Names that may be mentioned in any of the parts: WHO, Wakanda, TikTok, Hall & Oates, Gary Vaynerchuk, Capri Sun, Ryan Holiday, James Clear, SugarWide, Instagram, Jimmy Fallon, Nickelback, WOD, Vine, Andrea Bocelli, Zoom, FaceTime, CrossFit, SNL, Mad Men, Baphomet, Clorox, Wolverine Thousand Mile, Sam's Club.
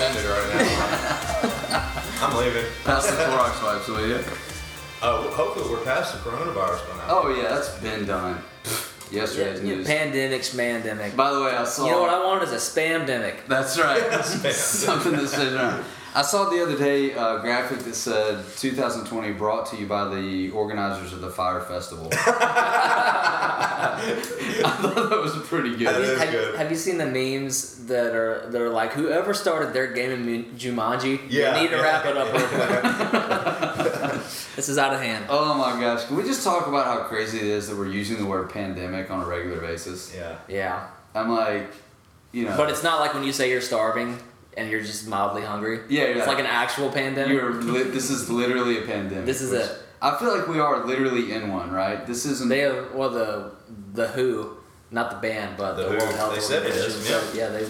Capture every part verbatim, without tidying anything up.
offended right now. I'm leaving. Pass the Clorox wipes, will you? Oh, hopefully we're past the coronavirus by now. Oh yeah, that's been done. Yesterday's yeah, news. Pandemic's mandemic. By the way, I saw. You know what I want is a spamdemic. That's right. Spam. Something to sit down. I saw the other day a graphic that said two thousand twenty brought to you by the organizers of the Fyre Festival. I thought that was pretty good. Have you, have, good. have you seen the memes that are that are like, whoever started their game in Jumanji, yeah, you need to yeah, wrap it up real quick. This is out of hand. Oh my gosh. Can we just talk about how crazy it is that we're using the word pandemic on a regular basis? Yeah. Yeah. I'm like, you know. But it's not like when you say you're starving and you're just mildly hungry. Yeah, yeah. It's like an actual pandemic. You're li- this is literally a pandemic. This is it. I feel like we are literally in one, right? This isn't... They have, well, the the W H O, not the band, but the, the World Health Organization. They said it is, yeah. So, yeah, they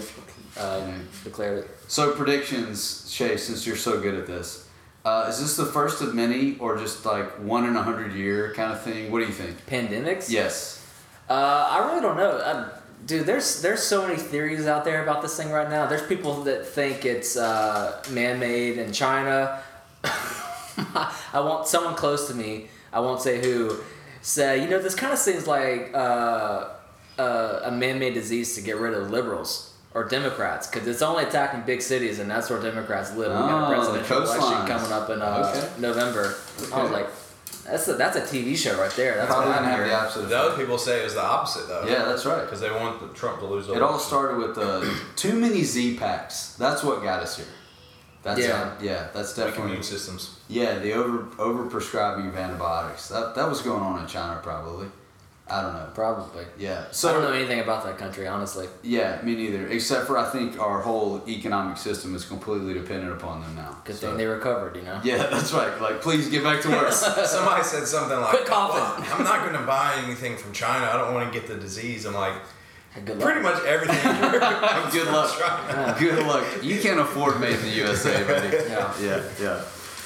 um, yeah. declared it. So predictions, Shay, since you're so good at this. Uh, is this the first of many, or just like one in a hundred year kind of thing? What do you think? Pandemics? Yes. Uh, I really don't know. I, Dude, there's there's so many theories out there about this thing right now. There's people that think it's uh, man-made in China. I want someone close to me, I won't say who, say, you know, this kind of seems like uh, uh, a man-made disease to get rid of liberals or Democrats, because it's only attacking big cities, and that's where Democrats live. Oh, we got a presidential election coming up in uh, okay. November. Okay. I was like... That's a, that's a T V show right there. That's probably what I'm hearing. The, the other people say is the opposite, though. Yeah, that's right. Because they want the Trump to lose the It election. All started with the too many Z-Packs. That's what got us here. That's yeah. A, yeah, that's definitely... Like immune systems. Yeah, the over over-prescribing of antibiotics. That that was going on in China, probably. I don't know. Probably. Yeah. So I don't know anything about that country, honestly. Yeah, me neither. Except for I think our whole economic system is completely dependent upon them now. Good thing so. They recovered, you know? Yeah, that's right. Like, please get back to work. Somebody said something like, well, I'm not going to buy anything from China. I don't want to get the disease. I'm like, good luck. Pretty much everything. Good luck. Yeah. Good luck. You can't afford made in the U S A, buddy. Yeah, yeah, yeah.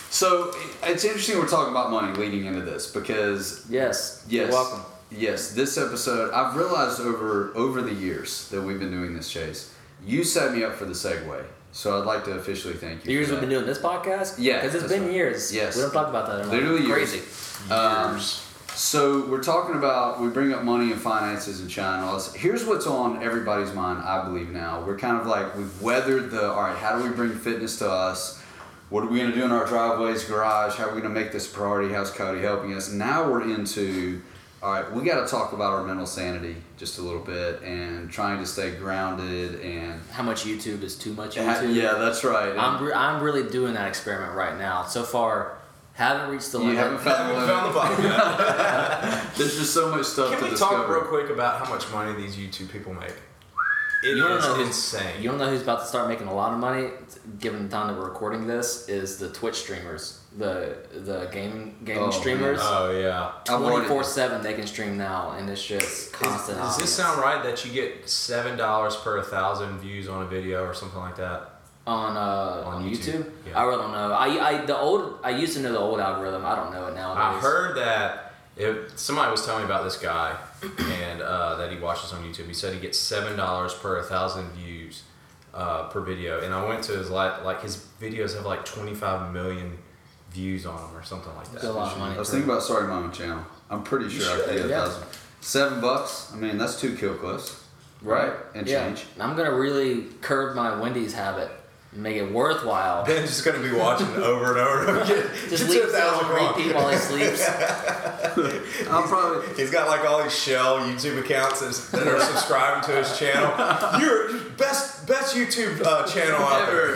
So it's interesting we're talking about money leading into this because... Yes. Yes. You're welcome. Yes, this episode, I've realized over over the years that we've been doing this, Chase, you set me up for the segue, so I'd like to officially thank you. The years we've been doing this podcast? Yeah. Because it's been right. years. Yes. We don't talk about that anymore. Literally Crazy. Years. Um, years. So we're talking about, we bring up money and finances and China. All this. Here's what's on everybody's mind, I believe now. We're kind of like, we've weathered the, all right, how do we bring fitness to us? What are we going to do in our driveways, garage? How are we going to make this a priority? How's Cody helping us? Now we're into... All right, we got to talk about our mental sanity just a little bit and trying to stay grounded and... How much YouTube is too much YouTube. Yeah, that's right. I'm re- I'm really doing that experiment right now. So far, haven't reached the limit. You haven't found, haven't found the bottom yet. There's just so much stuff Can to discover. Can we talk real quick about how much money these YouTube people make? It you is insane. You don't know who's about to start making a lot of money, given the time that we're recording this, is the Twitch streamers. The the gaming gaming oh, streamers. Man. Oh yeah. twenty-four seven they can stream now, and it's just constant. Is, does this sound right that you get seven dollars per a thousand views on a video or something like that? On uh on, on YouTube? YouTube? Yeah. I really don't know. I I the old I used to know the old algorithm. I don't know it now. I heard that if somebody was telling me about this guy and uh, that he watches on YouTube. He said he gets seven dollars per a thousand views uh, per video, and I went to his like like his videos have like twenty-five million views on them or something like that. A lot of money. I was thinking about starting my own channel. I'm pretty sure I could get a thousand. Seven bucks. I mean, that's two Kill Cliffs, right? And yeah. change. I'm gonna really curb my Wendy's habit, and make it worthwhile. Ben's just gonna be watching over and over and over again. Just leave it on repeat while he sleeps. I'll probably. He's got like all these shell YouTube accounts that are subscribing to his channel. You're best. Best YouTube uh, channel out there.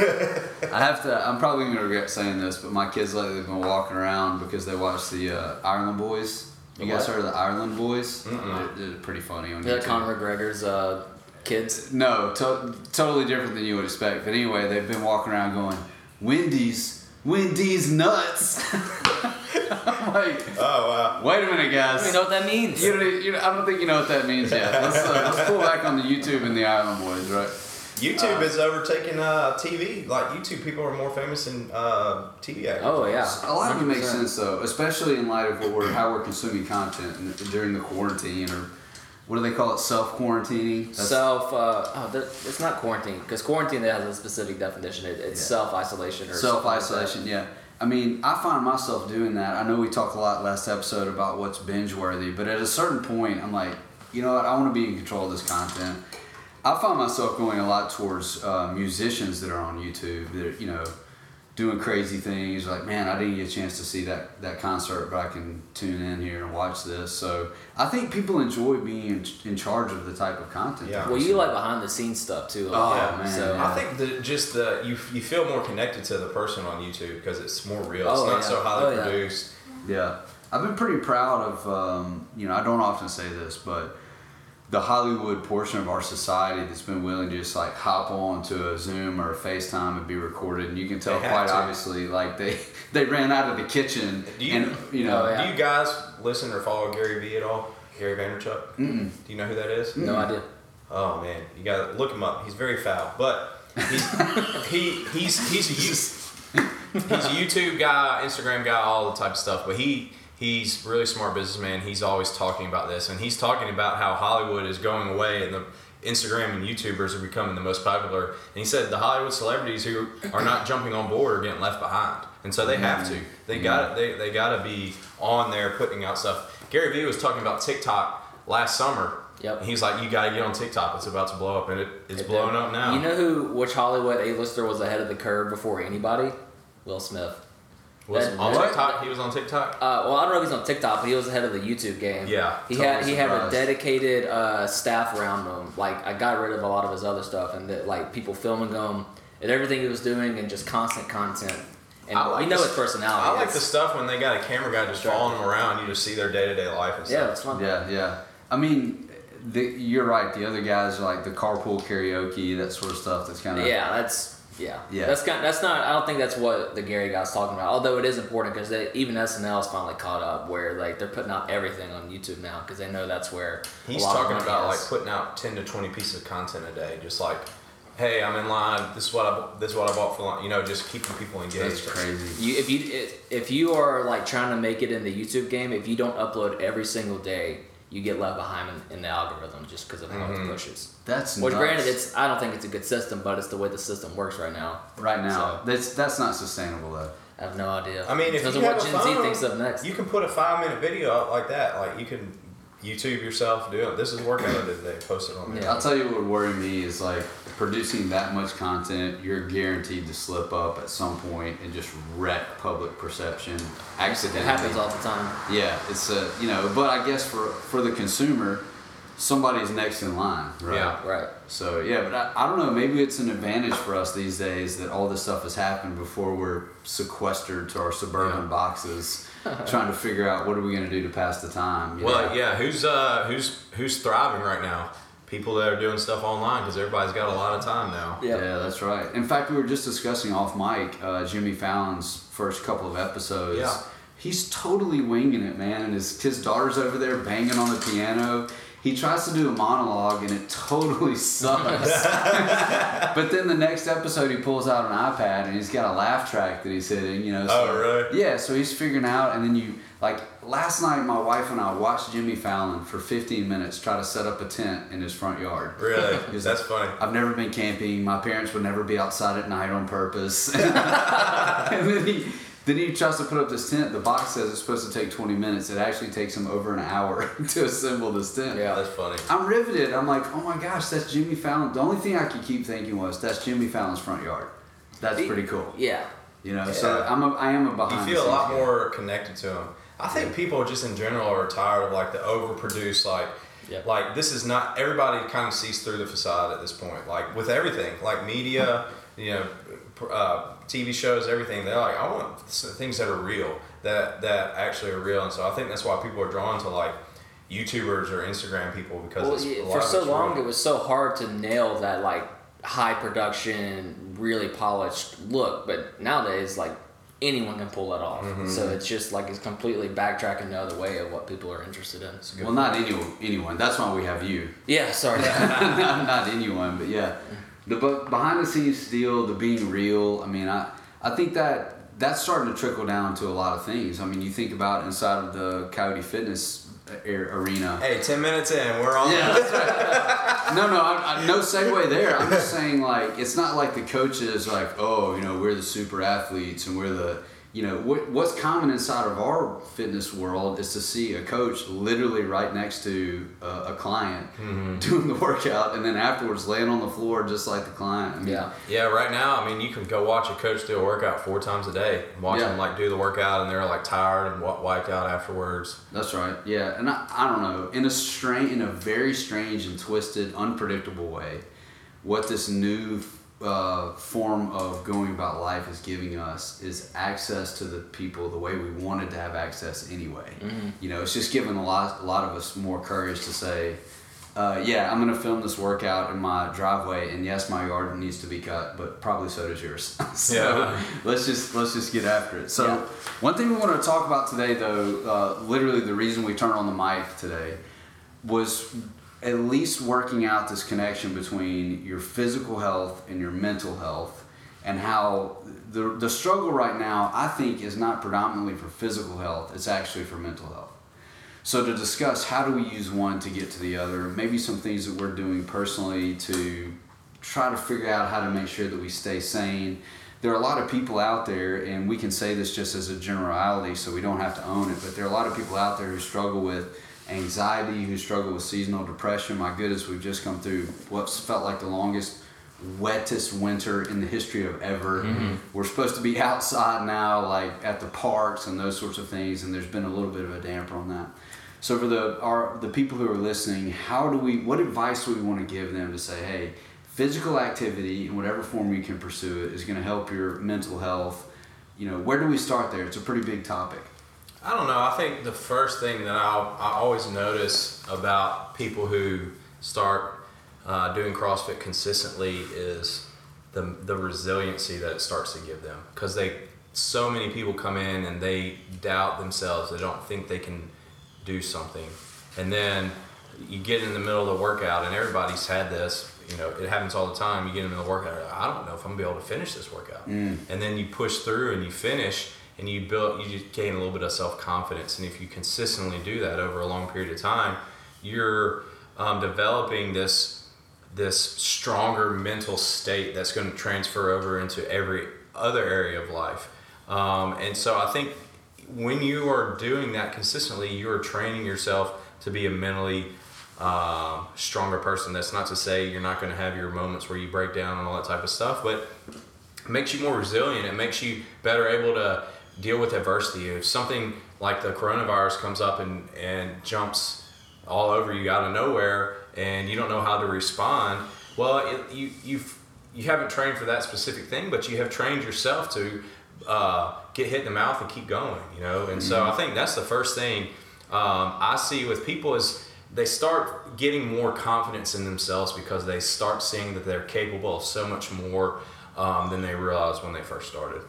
I have to. I'm probably gonna regret saying this, but my kids lately have been walking around because they watch the uh, Ireland Boys. You guys heard of the Ireland Boys? Mm-hmm. They're, they're pretty funny on they're YouTube. Conor McGregor's uh, kids? No, to- totally different than you would expect. But anyway, they've been walking around going, Wendy's, Wendy's nuts. I'm like, oh wow! Wait a minute, guys. You know what that means? You don't, you don't, I don't think you know what that means yet. Let's, uh, let's pull back on the YouTube and the Ireland Boys, right? YouTube uh, is overtaking uh, T V. Like, YouTube people are more famous than uh, T V actors. Oh, yeah. A lot of it makes sense, though, especially in light of what we're, how we're consuming content in, during the quarantine or what do they call it? Self-quarantining? That's self, uh, oh, it's not quarantine, because quarantine has a specific definition. It, it's yeah. self-isolation. or Self-isolation, like yeah. I mean, I find myself doing that. I know we talked a lot last episode about what's binge-worthy, but at a certain point, I'm like, you know what? I want to be in control of this content. I find myself going a lot towards uh, musicians that are on YouTube that are, you know, doing crazy things. Like, man, I didn't get a chance to see that, that concert, but I can tune in here and watch this. So I think people enjoy being in, in charge of the type of content. Yeah. Well, you like behind the scenes stuff too. Like, oh yeah, man. So, yeah. I think that just the you you feel more connected to the person on YouTube because it's more real. It's oh, not yeah. so highly oh, produced. Yeah. yeah, I've been pretty proud of. Um, you know, I don't often say this, but the Hollywood portion of our society that's been willing to just like hop on to a Zoom or a FaceTime and be recorded, and you can tell quite to. obviously like they, they ran out of the kitchen. Do you, and you know, oh, yeah. do you guys listen or follow Gary V at all? Gary Vaynerchuk? Mm-mm. Do you know who that is? Mm-mm. No idea. Oh man, you gotta look him up. He's very foul, but he's he he's he's a YouTube, he's a YouTube guy, Instagram guy, all the type of stuff, but he. He's a really smart businessman. He's always talking about this, and he's talking about how Hollywood is going away, and the Instagram and YouTubers are becoming the most popular. And he said the Hollywood celebrities who are not jumping on board are getting left behind, and so they have to. They got they they got to be on there putting out stuff. Gary Vee was talking about TikTok last summer. Yep. He's like, you gotta get on TikTok. It's about to blow up, and it, it's it blowing did. up now. You know who? Which Hollywood A-lister was ahead of the curve before anybody? Will Smith. Was that, on that, TikTok? He was on TikTok? Uh, well, I don't know if he's on TikTok, but he was ahead of the YouTube game. Yeah. He totally had he surprised. had a dedicated uh, staff around him. Like, I got rid of a lot of his other stuff, and that, like people filming him and everything he was doing and just constant content. And I like we know this, his personality. I like it's, the stuff when they got a camera guy just following them around. You just see their day-to-day life and stuff. Yeah, it's fun. Yeah, yeah. I mean, the, you're right. The other guys are like the carpool karaoke, that sort of stuff. That's kind of... Yeah, that's... Yeah, yeah. That's kind of, that's not. I don't think that's what the Gary guy's talking about. Although it is important because even S N L is finally caught up, where like they're putting out everything on YouTube now because they know that's where he's a lot talking of about is. Like putting out ten to twenty pieces of content a day. Just like, hey, I'm in line. This is what I this is what I bought for lunch. You know, just keeping people engaged. That's crazy. You, if you if you are like trying to make it in the YouTube game, if you don't upload every single day, you get left behind in the algorithm just because of how mm-hmm. it pushes. That's Which, nuts. granted, it's I don't think it's a good system, but it's the way the system works right now. Right now. So, that's that's not sustainable, though. I have no idea. I mean, if you have what a Gen phone, Z thinks of next. You can put a five-minute video out like that. Like, you can YouTube yourself, do it. This is working out that they posted on there. Yeah. I'll tell you what would worry me is, like, producing that much content, you're guaranteed to slip up at some point and just wreck public perception accidentally. It happens all the time. Yeah, it's a, you know, but I guess for, for the consumer, somebody's next in line, right? Yeah, right. So, yeah, but I, I don't know, maybe it's an advantage for us these days that all this stuff has happened before we're sequestered to our suburban yeah. boxes trying to figure out what are we going to do to pass the time. You well, know? yeah, who's uh, who's who's thriving right now? People that are doing stuff online because everybody's got a lot of time now. Yeah. yeah, that's right. In fact, we were just discussing off mic uh, Jimmy Fallon's first couple of episodes. Yeah. He's totally winging it, man. And his, his daughter's over there banging on the piano. He tries to do a monologue and it totally sucks. But then the next episode he pulls out an iPad and he's got a laugh track that he's hitting, you know. So, oh, really? Yeah, so he's figuring out, and then you, like, last night my wife and I watched Jimmy Fallon for fifteen minutes try to set up a tent in his front yard. Really? That's like, funny. I've never been camping. My parents would never be outside at night on purpose. And then he... Then he tries to put up this tent. The box says it's supposed to take twenty minutes. It actually takes him over an hour to assemble this tent. Yeah, that's funny. I'm riveted. I'm like, oh my gosh, that's Jimmy Fallon. The only thing I could keep thinking was, that's Jimmy Fallon's front yard. That's pretty cool. Yeah. You know, yeah. so I'm a, I am a behind. You feel a lot guy. more connected to him. I think yeah. people just in general are tired of like the overproduced, like, yeah. like this is not, everybody kind of sees through the facade at this point. Like with everything, like media, you know, uh, T V shows, everything. They're like, I want things that are real, that that actually are real. And so I think that's why people are drawn to like YouTubers or Instagram people because well, it's a lot for so long real. It was so hard to nail that like high production, really polished look. But nowadays, like anyone can pull that off. Mm-hmm. So it's just like it's completely backtracking the other way of what people are interested in. Well, point. not anyone. Anyone. That's why we have you. Yeah. Sorry. not, not anyone, but yeah. The behind-the-scenes deal, the being real, I mean, I, I think that that's starting to trickle down to a lot of things. I mean, you think about inside of the Coyote Fitness arena. Hey, ten minutes in, we're on. Yeah, that's right. No, no, I, I, no segue there. I'm just saying, like, it's not like the coaches are like, oh, you know, we're the super athletes and we're the, you know, what, what's common inside of our fitness world is to see a coach literally right next to a, a client mm-hmm. doing the workout and then afterwards laying on the floor just like the client. I mean, yeah. Yeah, right now, I mean, you can go watch a coach do a workout four times a day. Watch yeah. them, like, do the workout and they're, like, tired and wiped out afterwards. That's right. Yeah, and I, I don't know, in a strange, in a very strange and twisted, unpredictable way, what this new Uh, form of going about life is giving us is access to the people the way we wanted to have access anyway. Mm-hmm. You know, it's just giving a lot, a lot of us more courage to say, uh, yeah, I'm going to film this workout in my driveway, and yes, my yard needs to be cut, but probably so does yours. So yeah. let's just let's just get after it. So yeah. one thing we want to talk about today, though, uh, literally the reason we turned on the mic today was at least working out this connection between your physical health and your mental health, and how the the struggle right now, I think, is not predominantly for physical health, it's actually for mental health. So to discuss how do we use one to get to the other, maybe some things that we're doing personally to try to figure out how to make sure that we stay sane. There are a lot of people out there, and we can say this just as a generality so we don't have to own it, but there are a lot of people out there who struggle with anxiety, who struggle with seasonal depression. My goodness, we've just come through what's felt like the longest, wettest winter in the history of ever. Mm-hmm. We're supposed to be outside now, like at the parks and those sorts of things, and there's been a little bit of a damper on that. So for the our the people who are listening, how do we what advice do we want to give them to say, hey, physical activity in whatever form you can pursue it is going to help your mental health? You know, where do we start there? It's a pretty big topic. I don't know. I think the first thing that I'll, I always notice about people who start uh, doing CrossFit consistently is the the resiliency that it starts to give them. Because they, so many people come in and they doubt themselves. They don't think they can do something. And then you get in the middle of the workout, and everybody's had this. You know, it happens all the time. You get in the workout, I don't know if I'm going to be able to finish this workout. Mm. And then you push through and you finish. And you build, you just gain a little bit of self-confidence. And if you consistently do that over a long period of time, you're um, developing this this stronger mental state that's going to transfer over into every other area of life. Um, and so I think when you are doing that consistently, you are training yourself to be a mentally uh, stronger person. That's not to say you're not going to have your moments where you break down and all that type of stuff, but it makes you more resilient. It makes you better able to deal with adversity. If something like the coronavirus comes up and, and jumps all over you out of nowhere and you don't know how to respond, well, it, you you've, you haven't trained for that specific thing, but you have trained yourself to uh, get hit in the mouth and keep going, you know? And mm-hmm. so I think that's the first thing um, I see with people is they start getting more confidence in themselves because they start seeing that they're capable of so much more um, than they realized when they first started.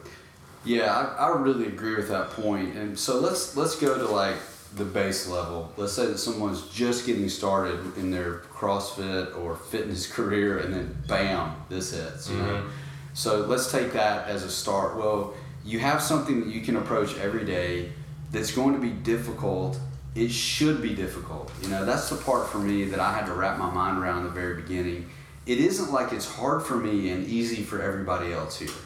Yeah, I, I really agree with that point. And so let's let's go to like the base level. Let's say that someone's just getting started in their CrossFit or fitness career, and then bam, this hits. You mm-hmm. know? So let's take that as a start. Well, you have something that you can approach every day that's going to be difficult. It should be difficult. You know, that's the part for me that I had to wrap my mind around in the very beginning. It isn't like it's hard for me and easy for everybody else here.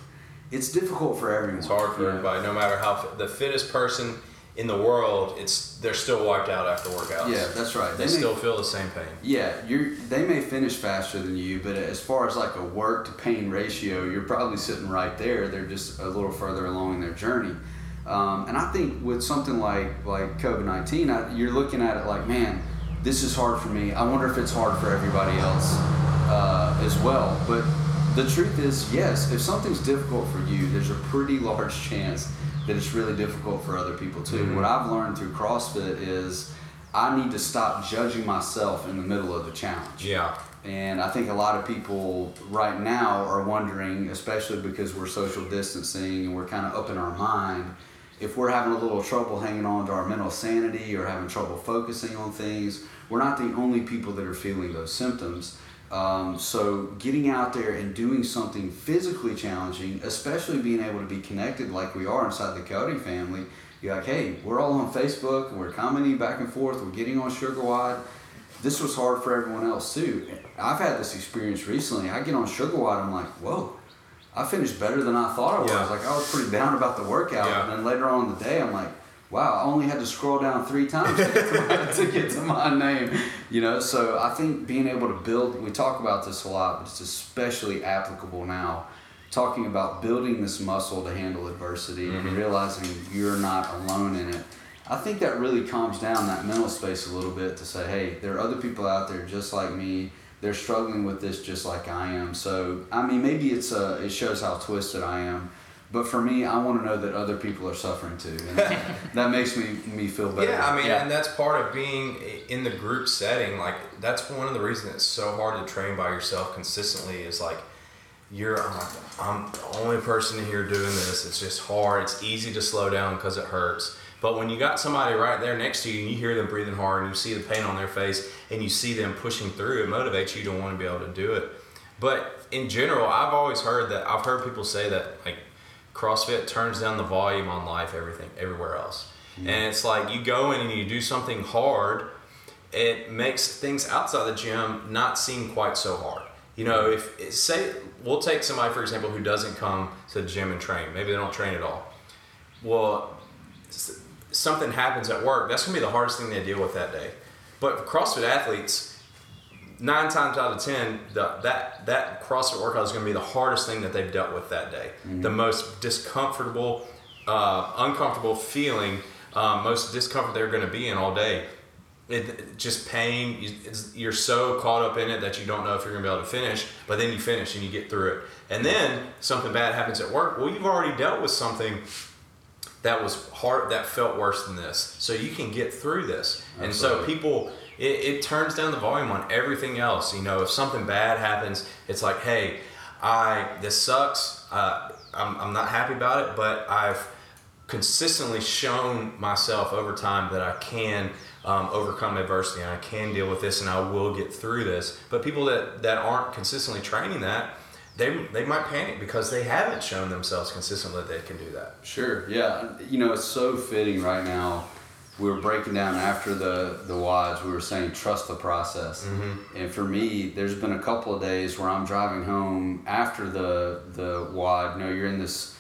It's difficult for everyone. It's hard for everybody, no matter how fit. The fittest person in the world, it's they're still wiped out after workouts. Yeah, that's right. They, they may, still feel the same pain. Yeah, you're. They may finish faster than you, but as far as like a work to pain ratio, you're probably sitting right there. They're just a little further along in their journey. Um, and I think with something like like COVID nineteen, I, you're looking at it like, man, this is hard for me. I wonder if it's hard for everybody else uh, as well. But the truth is, yes, if something's difficult for you, there's a pretty large chance that it's really difficult for other people too. Mm-hmm. What I've learned through CrossFit is I need to stop judging myself in the middle of the challenge. Yeah. And I think a lot of people right now are wondering, especially because we're social distancing and we're kind of up in our mind, if we're having a little trouble hanging on to our mental sanity or having trouble focusing on things, we're not the only people that are feeling those symptoms. Um, so getting out there and doing something physically challenging, especially being able to be connected like we are inside the Coyote family, you're like, hey, we're all on Facebook, and we're commenting back and forth, we're getting on SugarWide. This was hard for everyone else too. I've had this experience recently. I get on SugarWide, I'm like, whoa, I finished better than I thought I was. Yeah. Like, I was pretty down about the workout, yeah. and then later on in the day, I'm like, wow, I only had to scroll down three times to get to, my, to get to my name, you know? So I think being able to build, we talk about this a lot, but it's especially applicable now, talking about building this muscle to handle adversity mm-hmm. and realizing you're not alone in it. I think that really calms down that mental space a little bit to say, hey, there are other people out there just like me. They're struggling with this just like I am. So, I mean, maybe it's a, it shows how twisted I am. But for me, I want to know that other people are suffering too. And that makes me, me feel better. Yeah, I mean, yeah. and that's part of being in the group setting. Like, that's one of the reasons it's so hard to train by yourself consistently is like, you're, I'm, like, I'm the only person here doing this. It's just hard. It's easy to slow down because it hurts. But when you got somebody right there next to you and you hear them breathing hard and you see the pain on their face and you see them pushing through, it motivates you to want to be able to do it. But in general, I've always heard that, I've heard people say that, like, CrossFit turns down the volume on life, everything, everywhere else. Mm-hmm. And it's like you go in and you do something hard, it makes things outside the gym not seem quite so hard. You know, if say, we'll take somebody, for example, who doesn't come to the gym and train. Maybe they don't train at all. Well, something happens at work. That's going to be the hardest thing they deal with that day. But CrossFit athletes, nine times out of ten, the, that that CrossFit workout is going to be the hardest thing that they've dealt with that day. Mm-hmm. The most discomfortable, uh, uncomfortable feeling, uh, most discomfort they're going to be in all day. It, it just pain. You, it's, you're so caught up in it that you don't know if you're going to be able to finish. But then you finish and you get through it. And then something bad happens at work. Well, you've already dealt with something that was hard, that felt worse than this. So you can get through this. Absolutely. And so people, it, it turns down the volume on everything else. You know, if something bad happens, it's like, hey, I this sucks. Uh, I'm, I'm not happy about it, but I've consistently shown myself over time that I can um, overcome adversity and I can deal with this and I will get through this. But people that, that aren't consistently training that, They they might panic because they haven't shown themselves consistently that they can do that. Sure, yeah. You know, it's so fitting right now. We were breaking down after the, the WODs, we were saying trust the process. Mm-hmm. And for me, there's been a couple of days where I'm driving home after the the WOD. You know, you're in this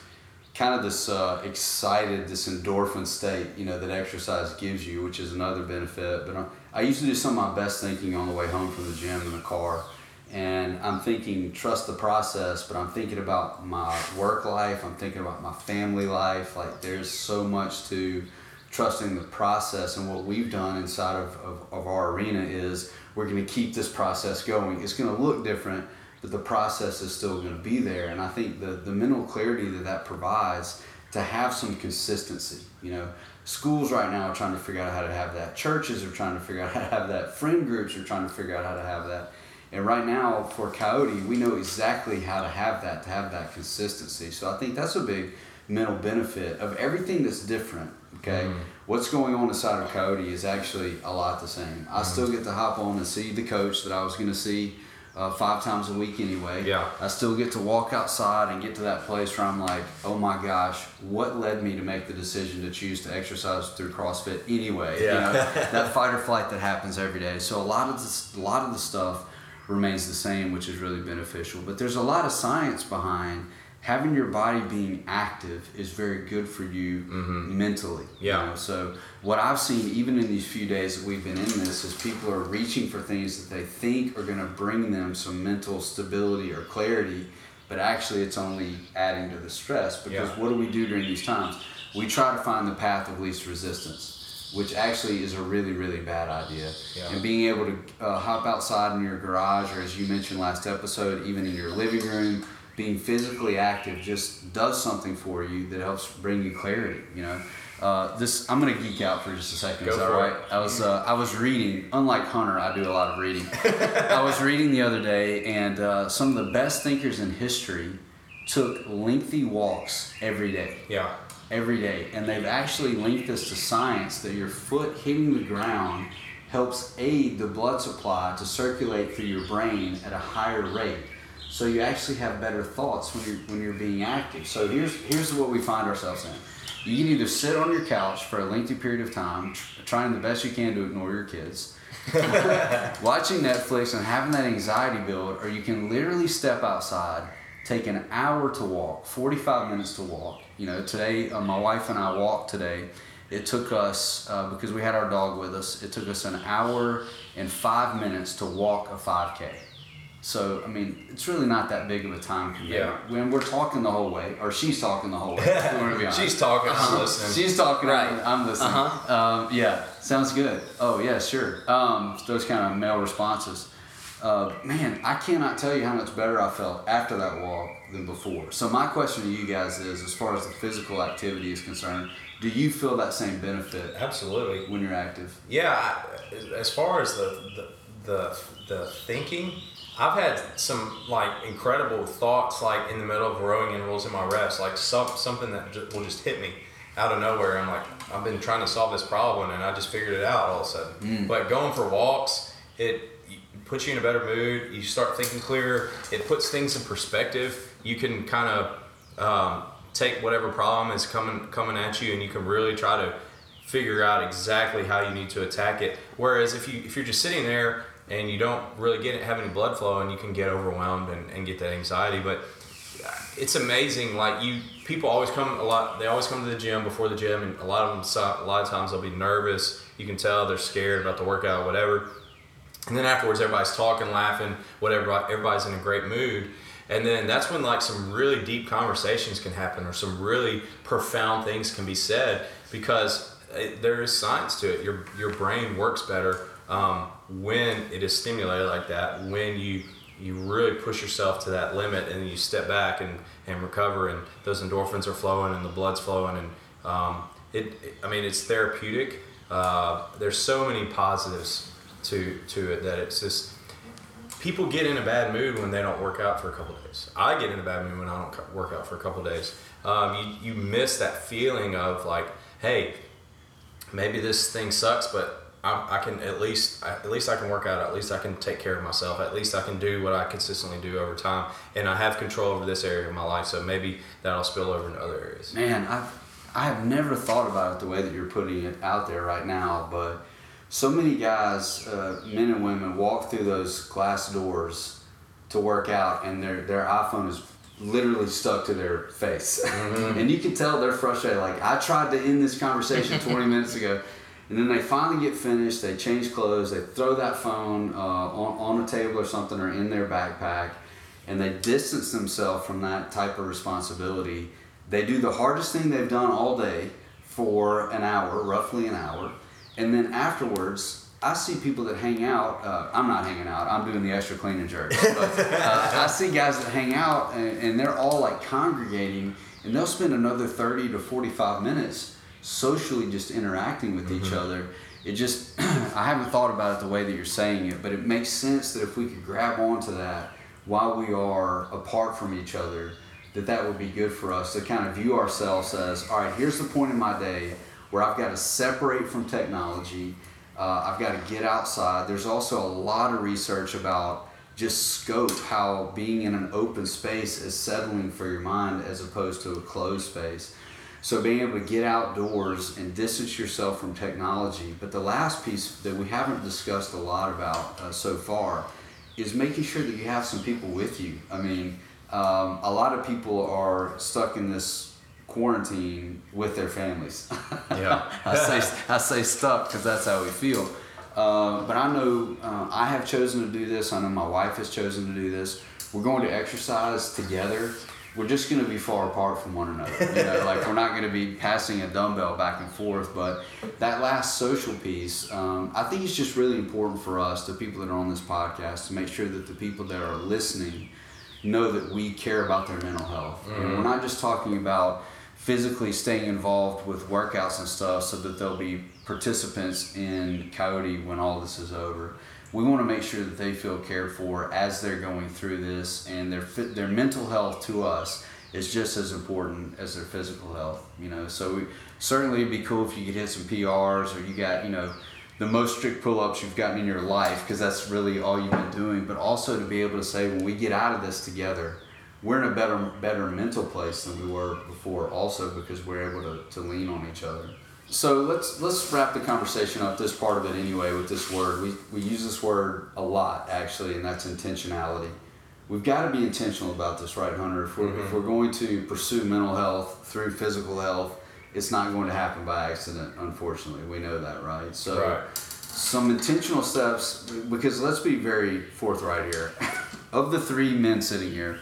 kind of this uh, excited, this endorphin state, you know, that exercise gives you, which is another benefit. But I'm, I usually do some of my best thinking on the way home from the gym in the car. And I'm thinking, trust the process, but I'm thinking about my work life. I'm thinking about my family life. Like, there's so much to trusting the process. And what we've done inside of, of, of our arena is we're going to keep this process going. It's going to look different, but the process is still going to be there. And I think the, the mental clarity that that provides to have some consistency, you know. Schools right now are trying to figure out how to have that. Churches are trying to figure out how to have that. Friend groups are trying to figure out how to have that. And right now for Coyote, we know exactly how to have that, to have that consistency. So I think that's a big mental benefit of everything that's different, okay? Mm-hmm. What's going on inside of Coyote is actually a lot the same. Mm-hmm. I still get to hop on and see the coach that I was gonna see uh, five times a week anyway. Yeah. I still get to walk outside and get to that place where I'm like, oh my gosh, what led me to make the decision to choose to exercise through CrossFit anyway? Yeah. You know, that fight or flight that happens every day. So a lot of this, a lot of the stuff remains the same, which is really beneficial. But there's a lot of science behind having your body being active is very good for you mm-hmm. mentally. Yeah. You know? So what I've seen, even in these few days that we've been in this, is people are reaching for things that they think are going to bring them some mental stability or clarity, but actually it's only adding to the stress. Because yeah. what do we do during these times? We try to find the path of least resistance, which actually is a really, really bad idea. Yeah. And being able to uh, hop outside in your garage, or as you mentioned last episode, even in your living room, being physically active just does something for you that helps bring you clarity, you know? Uh, this, I'm gonna geek out for just a second, Go is that right? It. I was uh, I was reading, unlike Hunter, I do a lot of reading. I was reading the other day, and uh, some of the best thinkers in history took lengthy walks every day. Yeah. Every day, and they've actually linked this to science that your foot hitting the ground helps aid the blood supply to circulate through your brain at a higher rate. So you actually have better thoughts when you're, when you're being active. So here's, here's what we find ourselves in. You can either sit on your couch for a lengthy period of time, trying the best you can to ignore your kids, watching Netflix and having that anxiety build, or you can literally step outside, take an hour to walk, forty-five minutes to walk. You know, today, uh, my wife and I walked today. It took us, uh, because we had our dog with us, it took us an hour and five minutes to walk a five K. So, I mean, it's really not that big of a time commitment. Yeah. When we're talking the whole way, or she's talking the whole way. She's talking, I'm listening. She's talking, right. I'm listening. Uh-huh. Um, yeah, sounds good. Oh, yeah, sure. Um, those kind of male responses. Uh, man, I cannot tell you how much better I felt after that walk than before. So my question to you guys is, as far as the physical activity is concerned, do you feel that same benefit? Absolutely. When you're active? Yeah. As far as the the the, the thinking, I've had some like incredible thoughts like in the middle of rowing and rules in my reps, like some, something that just, will just hit me out of nowhere. I'm like, I've been trying to solve this problem and I just figured it out all of a sudden. Mm. But going for walks, it puts you in a better mood. You start thinking clearer. It puts things in perspective. You can kind of um, take whatever problem is coming coming at you and you can really try to figure out exactly how you need to attack it. Whereas if, you, if you're just sitting there and you don't really get have any blood flow and you can get overwhelmed and, and get that anxiety. But it's amazing, like you people always come a lot they always come to the gym before the gym, and a lot of them a lot of times they'll be nervous. You can tell they're scared about the workout, whatever. And then afterwards everybody's talking, laughing, whatever, everybody's in a great mood. And then that's when like some really deep conversations can happen or some really profound things can be said, because it, there is science to it. Your your brain works better um, when it is stimulated like that, when you you really push yourself to that limit and you step back and, and recover, and those endorphins are flowing and the blood's flowing, and um, it, it I mean it's therapeutic. Uh, there's so many positives to to it that it's just, people get in a bad mood when they don't work out for a couple of days. I get in a bad mood when I don't work out for a couple of days. Um, you, you miss that feeling of like, hey, maybe this thing sucks, but I, I can at least at least I can work out, at least I can take care of myself, at least I can do what I consistently do over time, and I have control over this area of my life, so maybe that'll spill over into other areas. Man, I've, I have never thought about it the way that you're putting it out there right now, but so many guys, uh, men and women, walk through those glass doors to work out and their, their iPhone is literally stuck to their face. Mm-hmm. And you can tell they're frustrated. Like, I tried to end this conversation twenty minutes ago. And then they finally get finished, they change clothes, they throw that phone uh, on, on a table or something or in their backpack, and they distance themselves from that type of responsibility. They do the hardest thing they've done all day for an hour, roughly an hour, and then afterwards, I see people that hang out, uh, I'm not hanging out, I'm doing the extra clean and jerk, but uh, I see guys that hang out and, and they're all like congregating, and they'll spend another thirty to forty-five minutes socially just interacting with mm-hmm. each other. It just, I haven't thought about it the way that you're saying it, but it makes sense that if we could grab onto that while we are apart from each other, that that would be good for us to kind of view ourselves as, all right, here's the point in my day where I've got to separate from technology, uh, I've got to get outside. There's also a lot of research about just scope, how being in an open space is settling for your mind as opposed to a closed space. So being able to get outdoors and distance yourself from technology. But the last piece that we haven't discussed a lot about uh, so far is making sure that you have some people with you. I mean, um, a lot of people are stuck in this quarantine with their families. Yeah. I say I say stuck because that's how we feel. Uh, but I know uh, I have chosen to do this. I know my wife has chosen to do this. We're going to exercise together. We're just going to be far apart from one another. You know, like we're not going to be passing a dumbbell back and forth, but that last social piece, um, I think it's just really important for us, the people that are on this podcast, to make sure that the people that are listening know that we care about their mental health. Mm-hmm. And we're not just talking about physically staying involved with workouts and stuff so that they'll be participants in Coyote when all this is over. We want to make sure that they feel cared for as they're going through this, and their fit, their mental health to us is just as important as their physical health. You know, so we, certainly it'd be cool if you could hit some P Rs, or you got, you know, the most strict pull-ups you've gotten in your life, because that's really all you've been doing, but also to be able to say, when we get out of this together, we're in a better better mental place than we were before, also because we're able to, to lean on each other. So let's let's wrap the conversation up, this part of it anyway, with this word. We we use this word a lot, actually, and that's intentionality. We've got to be intentional about this, right, Hunter? If we're, mm-hmm. if we're going to pursue mental health through physical health, it's not going to happen by accident, unfortunately. We know that, right? So right. some intentional steps, because let's be very forthright here. Of the three men sitting here,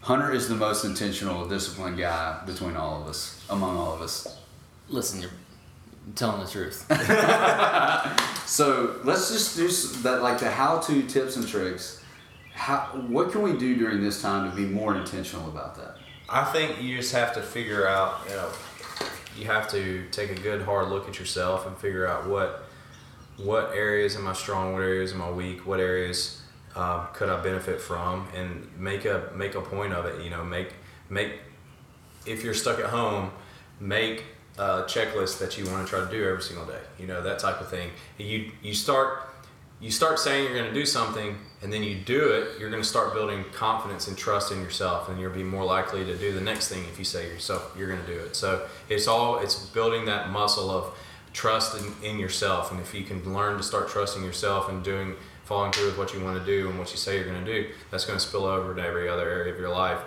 Hunter is the most intentional, disciplined guy between all of us, among all of us. Listen, you're telling the truth. So let's just do that, like the how-to tips and tricks. How, what can we do during this time to be more intentional about that? I think you just have to figure out, you know, you have to take a good hard look at yourself and figure out what what areas am I strong, what areas am I weak, what areas uh, could I benefit from, and make a make a point of it. You know, make make if you're stuck at home, make a checklist that you want to try to do every single day. You know, that type of thing. You you start. You start saying you're going to do something, and then you do it, you're going to start building confidence and trust in yourself, and you'll be more likely to do the next thing if you say yourself you're going to do it. So it's all it's building that muscle of trust in, in yourself, and if you can learn to start trusting yourself and doing following through with what you want to do and what you say you're going to do, that's going to spill over to every other area of your life.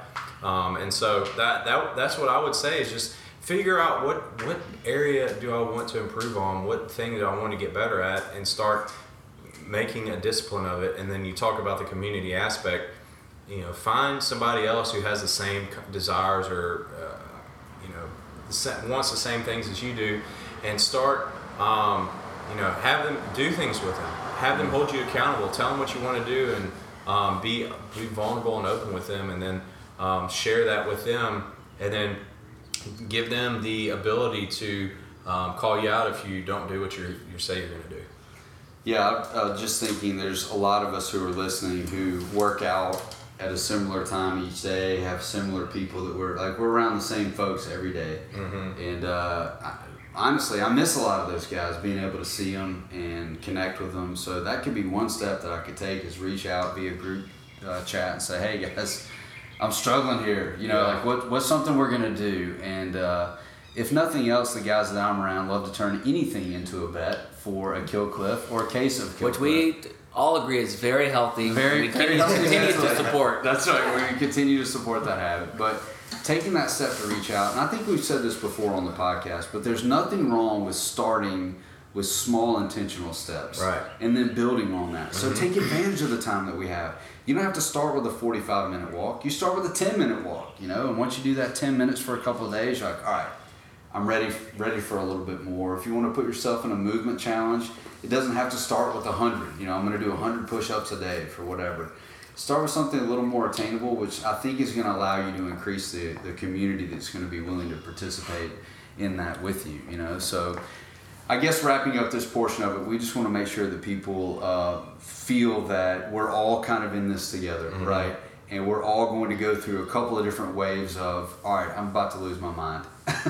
Um, and so that that that's what I would say is just figure out what what area do I want to improve on, what thing do I want to get better at, and start making a discipline of it. And then you talk about the community aspect, you know, find somebody else who has the same desires or, uh, you know, wants the same things as you do, and start, um, you know, have them do things with them, have them hold you accountable, tell them what you want to do, and um, be, be vulnerable and open with them, and then um, share that with them, and then give them the ability to um, call you out if you don't do what you're, you say you're going to do. Yeah, uh, just thinking there's a lot of us who are listening who work out at a similar time each day, have similar people that we're like, we're around the same folks every day. Mm-hmm. And uh, I, honestly, I miss a lot of those guys, being able to see them and connect with them. So that could be one step that I could take is reach out via group uh, chat and say, hey guys, I'm struggling here. You know, yeah. like what what's something we're going to do? And uh, if nothing else, the guys that I'm around love to turn anything into a bet. Or a Kill Cliff, or a case of Kill Which Cliff. Which we all agree is very healthy. Very, we very healthy. We continue to support. That's right. We're going to continue to support that habit. But taking that step to reach out, and I think we've said this before on the podcast, but there's nothing wrong with starting with small intentional steps. Right. And then building on that. Mm-hmm. So take advantage of the time that we have. You don't have to start with a forty-five minute walk. You start with a ten minute walk, you know, and once you do that ten minutes for a couple of days, you're like, all right, I'm ready ready for a little bit more. If you want to put yourself in a movement challenge, it doesn't have to start with one hundred. You know, I'm going to do one hundred push-ups a day for whatever. Start with something a little more attainable, which I think is going to allow you to increase the, the community that's going to be willing to participate in that with you, you know. So I guess wrapping up this portion of it, we just want to make sure that people uh, feel that we're all kind of in this together, mm-hmm. right? And we're all going to go through a couple of different waves of, all right, I'm about to lose my mind.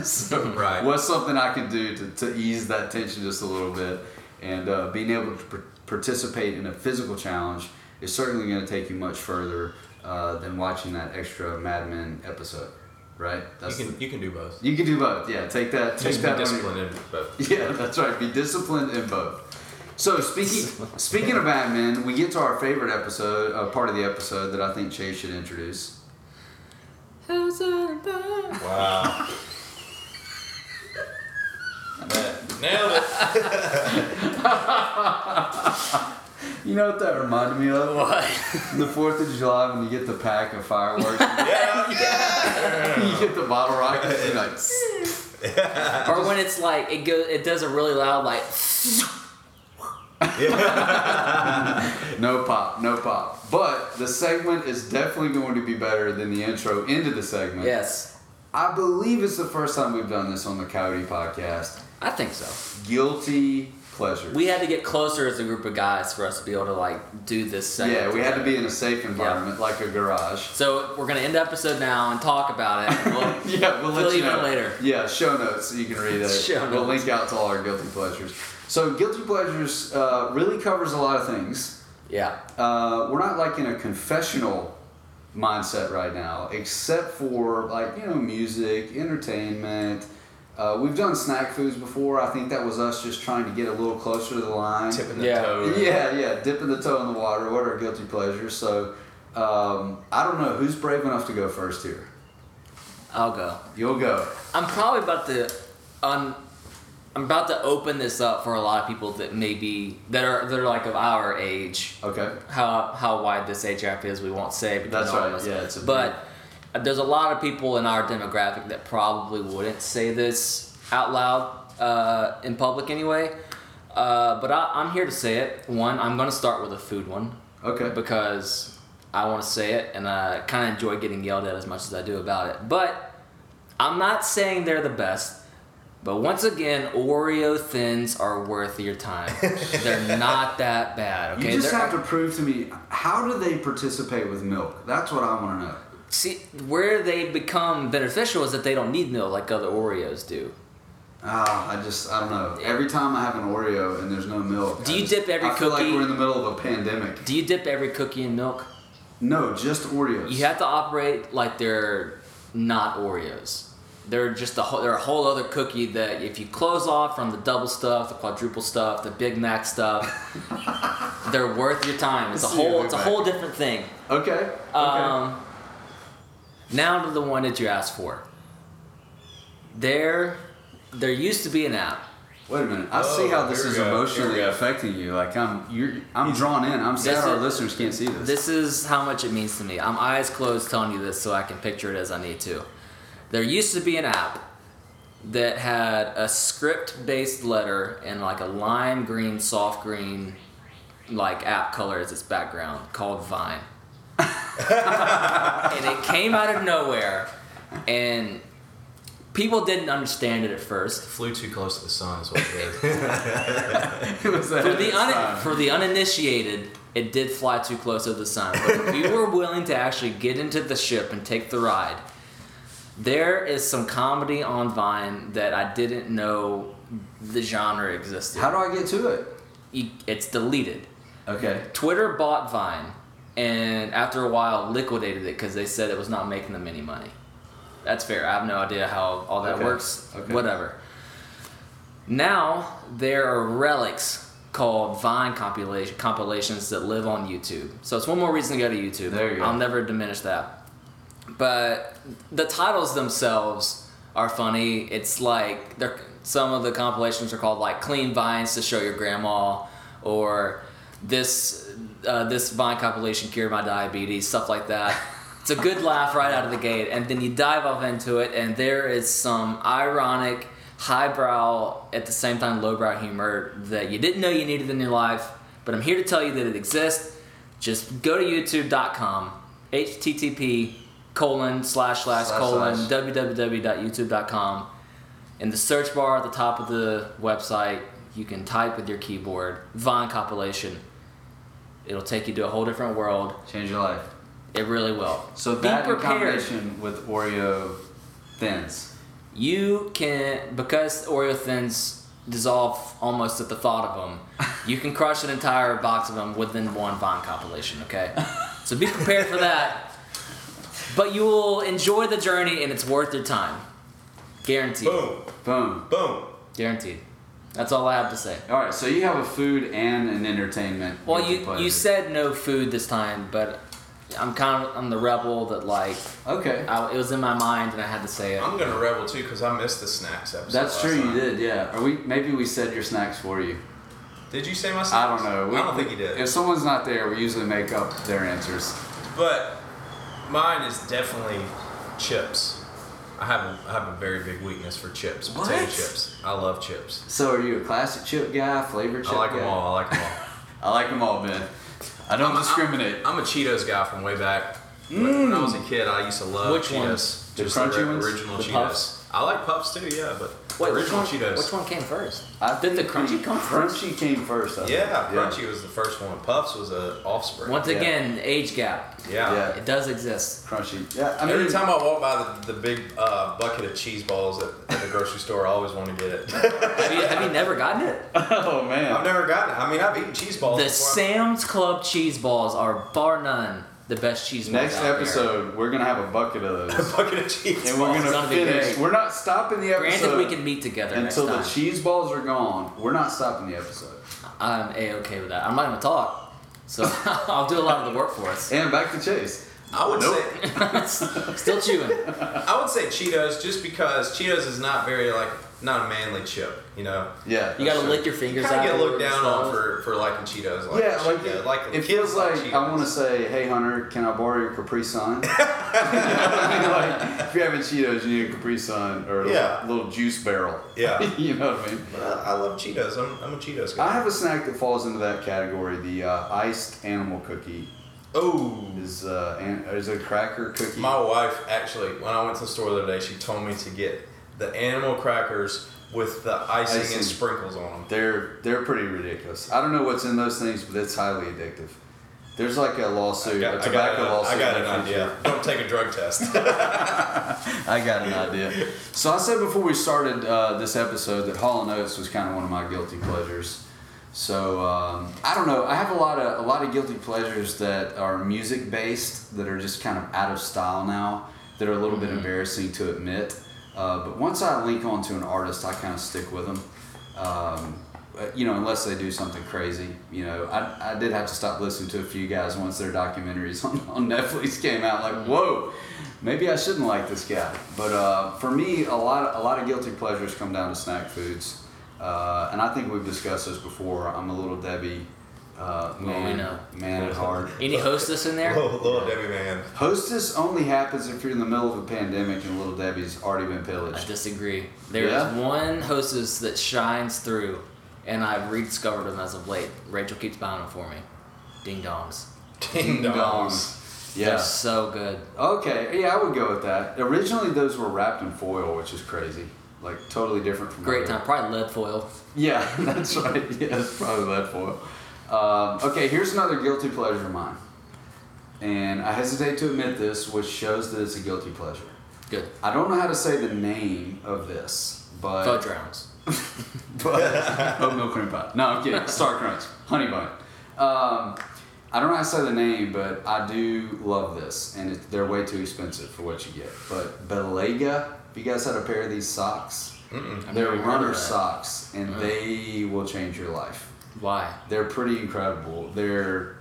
so right. What's something I can do to, to ease that tension just a little bit? And uh, being able to pr- participate in a physical challenge is certainly going to take you much further uh, than watching that extra Mad Men episode, right? That's you can the, you can do both. You can do both, yeah. Take that. Take just that be disciplined in both. Yeah, that's right. Be disciplined in both. So speaking speaking of Mad Men, we get to our favorite episode, uh, part of the episode that I think Chase should introduce. How's our back? Wow. Nailed it. You know what that reminded me of? What? The fourth of July when you get the pack of fireworks. yeah, yeah. You get the bottle rockets and like. Or when it's like it goes, it does a really loud like. no pop, no pop. But the segment is definitely going to be better than the intro into the segment. Yes. I believe it's the first time we've done this on the Coyote podcast. I think so. Guilty pleasures. We had to get closer as a group of guys for us to be able to like do this segment. Yeah, we together. Had to be in a safe environment, yeah. like a garage. So we're going to end the episode now and talk about it. We'll, yeah, we'll let you know later. Yeah, show notes so you can read it. Show notes. We'll link out to all our guilty pleasures. So guilty pleasures uh, really covers a lot of things. Yeah. Uh, we're not like in a confessional mindset right now, except for like, you know, music, entertainment. Uh, we've done snack foods before. I think that was us just trying to get a little closer to the line. Tipping the yeah. toe. Yeah, yeah, dipping the toe in the water. What are guilty pleasures? So um, I don't know. Who's brave enough to go first here? I'll go. You'll go. I'm probably about to... Um, I'm about to open this up for a lot of people that maybe that are that are like of our age. Okay. How how wide this age gap is, we won't say. But that's right. Yeah, it's a but big... there's a lot of people in our demographic that probably wouldn't say this out loud uh, in public anyway. Uh, but I, I'm here to say it. One, I'm going to start with a food one. Okay. Because I want to say it, and I kind of enjoy getting yelled at as much as I do about it. But I'm not saying they're the best. But once again, Oreo Thins are worth your time. They're not that bad. Okay? You just They're, have to prove to me, how do they participate with milk? That's what I want to know. See, where they become beneficial is that they don't need milk like other Oreos do. Ah, I just, I don't know. Every time I have an Oreo and there's no milk, do you just, dip every I feel cookie, like we're in the middle of a pandemic. Do you dip every cookie in milk? No, just Oreos. You have to operate like they're not Oreos. They're just a whole, they're a whole other cookie that if you close off from the double stuff, the quadruple stuff, the Big Mac stuff, they're worth your time. It's a whole it's a whole different thing. Okay. okay. Um, now to the one that you asked for. There, there used to be an app. Wait a minute. I oh, see how this is emotionally affecting you. Like I'm, you're, I'm drawn in. I'm sad our listeners can't see this. This is how much it means to me. I'm eyes closed telling you this so I can picture it as I need to. There used to be an app that had a script-based letter and like a lime green, soft green, like app color as its background called Vine. And it came out of nowhere, and people didn't understand it at first. It flew too close to the sun is what it did. It was for, the un- for the uninitiated, it did fly too close to the sun. But if you were willing to actually get into the ship and take the ride... There is some comedy on Vine that I didn't know the genre existed. How do I get to it? It's deleted. Okay. Twitter bought Vine, and after a while liquidated it because they said it was not making them any money. That's fair. I have no idea how all that okay. works. Okay. Whatever. Now there are relics called Vine compilation, compilations that live on YouTube. So it's one more reason to go to YouTube. There you go. I'll never diminish that. But the titles themselves are funny. It's like they're, some of the compilations are called like "Clean Vines to Show Your Grandma," or "This uh, This Vine Compilation Cured My Diabetes," stuff like that. It's a good laugh right out of the gate, and then you dive off into it, and there is some ironic, highbrow at the same time lowbrow humor that you didn't know you needed in your life. But I'm here to tell you that it exists. Just go to YouTube dot com, H T T P. colon slash slash, slash colon slash. w w w dot youtube dot com. In the search bar at the top of the website, you can type with your keyboard Vine compilation. It'll take you to a whole different world. Change your life. It really will. So be that prepared. Combination with Oreo Thins. You can, because Oreo Thins dissolve almost at the thought of them, you can crush an entire box of them within one Vine compilation, okay? So be prepared for that. But you will enjoy the journey, and it's worth your time. Guaranteed. Boom. Boom. Boom. Guaranteed. That's all I have to say. All right, so you have a food and an entertainment. Well, you you said no food this time, but I'm kind of I'm the rebel that, like, okay, I, it was in my mind, and I had to say it. I'm going to rebel, too, because I missed the snacks episode. That's true, you did, yeah. Or we maybe we said your snacks for you. Did you say my snacks? I don't know. We, I don't think you did. If someone's not there, we usually make up their answers. But... mine is definitely chips. I have a, I have a very big weakness for chips, what? Potato chips. I love chips. So are you a classic chip guy, flavored chip guy? I like guy? them all. I like them all. I like them all, Ben. I don't I'm, discriminate. I'm, I'm a Cheetos guy from way back. Mm. When I was a kid, I used to love Which Cheetos. Ones? The Just crunchy the ones? Original the Cheetos. Puffs? I like puffs too, yeah, but Wait, original which one, Cheetos. Which one came first? I Did the Crunchy come first? Crunchy came first. I yeah, think. Crunchy yeah. was the first one. Puffs was an offspring. Once yeah. again, age gap. Yeah. yeah. It does exist. Crunchy. Yeah. I mean, every time I walk by the, the big uh, bucket of cheese balls at, at the grocery store, I always want to get it. have, you, have you never gotten it? Oh, man. I've never gotten it. I mean, I've eaten cheese balls The before. Sam's Club cheese balls are bar none. The best cheese. Next episode, here. We're gonna have a bucket of those. A bucket of cheese. And we're gonna, gonna finish. We're not stopping the episode. Granted, we can meet together until next time. The cheese balls are gone. We're not stopping the episode. I'm a-okay with that. I'm not gonna talk, so I'll do a lot of the work for us. And back to Chase. I would nope. say still chewing. I would say Cheetos, just because Cheetos is not very like not a manly chip. You know. Yeah. You gotta true. lick your fingers you out. You get looked down on for, for liking Cheetos. Like yeah, like, yeah, like it feels like, like I want to say, hey Hunter, can I borrow your Capri Sun? You know what I mean? Like if you're having Cheetos, you need a Capri Sun or a yeah. little, little juice barrel. Yeah. You know what I mean? But I, I love Cheetos. I'm, I'm a Cheetos guy. I have a snack that falls into that category: the uh, iced animal cookie. Oh, is uh, an, is a cracker cookie? My wife actually, when I went to the store the other day, she told me to get the animal crackers. With the icing, icing and sprinkles on them. They're they're pretty ridiculous. I don't know what's in those things, but it's highly addictive. There's like a lawsuit, got, a tobacco I a, lawsuit. I got an idea. Don't take a drug test. I got an idea. So I said before we started uh, this episode that Hall and Oates was kind of one of my guilty pleasures. So um, I don't know. I have a lot of a lot of guilty pleasures that are music based that are just kind of out of style now. That are a little mm-hmm. bit embarrassing to admit. Uh, but once I link on to an artist, I kind of stick with them, um, you know, unless they do something crazy. You know, I, I did have to stop listening to a few guys once their documentaries on, on Netflix came out. Like, whoa, maybe I shouldn't like this guy. But uh, for me, a lot of, a lot of guilty pleasures come down to snack foods, uh, and I think we've discussed this before. I'm a Little Debbie. Uh, man, well, we know. Man at heart. Any Hostess in there? Little, little Debbie man. Hostess only happens if you're in the middle of a pandemic and Little Debbie's already been pillaged. I disagree. There yeah? is one Hostess that shines through, and I've rediscovered them as of late. Rachel keeps buying them for me. Ding dongs. Ding dongs. Yeah. They're so good. Okay, yeah, I would go with that. Originally, those were wrapped in foil, which is crazy. Like, totally different from Great time. Probably lead foil. Yeah, that's right. Yeah, it's probably lead foil. Um, okay, here's another guilty pleasure of mine. And I hesitate to admit this, which shows that it's a guilty pleasure. Good. I don't know how to say the name of this, but... Fudge rounds. But... oat milk cream pie. No, I'm kidding. Star Crunch. Honey Bun. Um, I don't know how to say the name, but I do love this. And it, they're way too expensive for what you get. But Belega, if you guys had a pair of these socks, they're runner socks, and mm. they will change your life. Why? They're pretty incredible. They're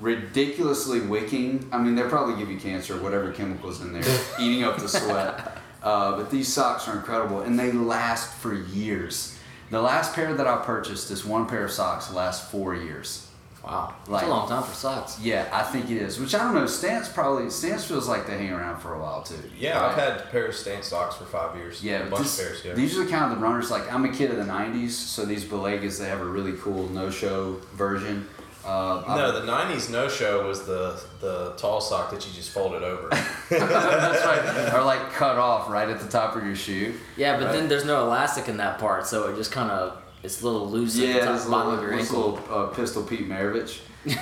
ridiculously wicking. I mean, they'll probably give you cancer, whatever chemicals in there, eating up the sweat. Uh, but these socks are incredible, and they last for years. The last pair that I purchased, this one pair of socks, lasts four years. Wow. That's like, a long time for socks. Yeah, I think it is. Which, I don't know, Stance probably, Stance feels like they hang around for a while, too. Yeah, right? I've had a pair of Stance socks for five years. Yeah, a bunch this, of pairs, yeah. These are the kind of the runners, like, I'm a kid of the nineties, so these Belegas, they have a really cool no-show version. Uh, no, the nineties no-show was the, the tall sock that you just folded over. That's right. Or, like, cut off right at the top of your shoe. Yeah, but right? Then there's no elastic in that part, so it just kind of... It's a little loose. Yeah, at the top it's a little, of your ankle. Little uh, Pistol Pete Maravich.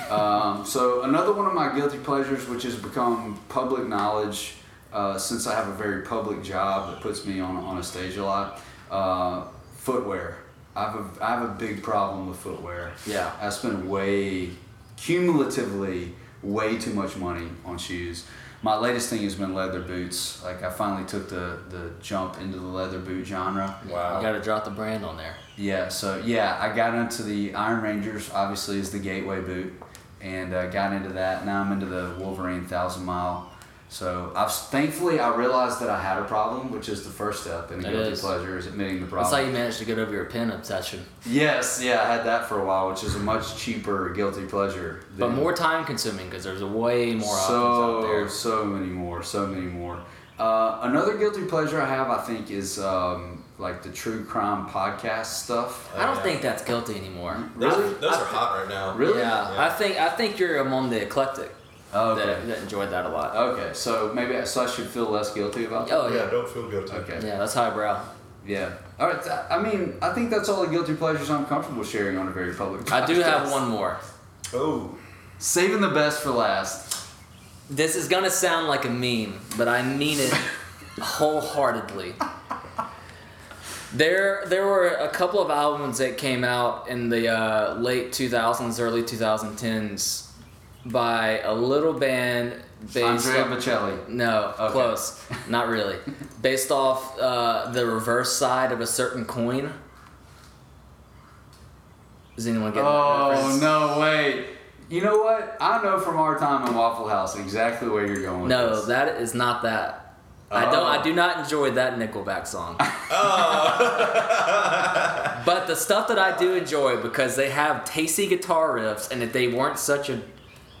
Um, so another one of my guilty pleasures, which has become public knowledge uh, since I have a very public job that puts me on on a stage a lot, uh, footwear. I have a, I have a big problem with footwear. Yeah, I spend way, cumulatively, way too much money on shoes. My latest thing has been leather boots. Like I finally took the, the jump into the leather boot genre. Wow. You got to drop the brand on there. Yeah, so yeah, I got into the Iron Rangers, obviously, is the gateway boot, and uh, got into that. Now I'm into the Wolverine Thousand Mile. So I've thankfully I realized that I had a problem, which is the first step in a guilty pleasure is admitting the problem. That's how you managed to get over your pen obsession. Yes, yeah, I had that for a while, which is a much cheaper guilty pleasure. Than, but more time consuming because there's way more options out there. So, so many more, so many more. Uh, another guilty pleasure I have, I think, is um, like the true crime podcast stuff. I don't yeah. think that's guilty anymore. Those, really? Those I, are hot right now. Really? Yeah. yeah. I think I think you're among the eclectic. Oh, okay. that, that enjoyed that a lot. Okay, so maybe I, so I should feel less guilty about that? Oh, yeah. yeah, don't feel guilty. Okay. Yeah, that's highbrow. Yeah. All right, th- I mean, I think that's all the guilty pleasures I'm comfortable sharing on a very public podcast. I do have one more. Oh. Saving the best for last. This is going to sound like a meme, but I mean it wholeheartedly. There there were a couple of albums that came out in the uh, late two thousands, early twenty tens by a little band based Andrea Bocelli. No, okay. Close. Not really. Based off uh, the reverse side of a certain coin. Does anyone get oh, that reference? Oh, no, wait. You know what? I know from our time in Waffle House exactly where you're going with no, this. No, that is not that. Oh. I don't. I do not enjoy that Nickelback song. Oh. But the stuff that I do enjoy, because they have tasty guitar riffs, and if they weren't such a...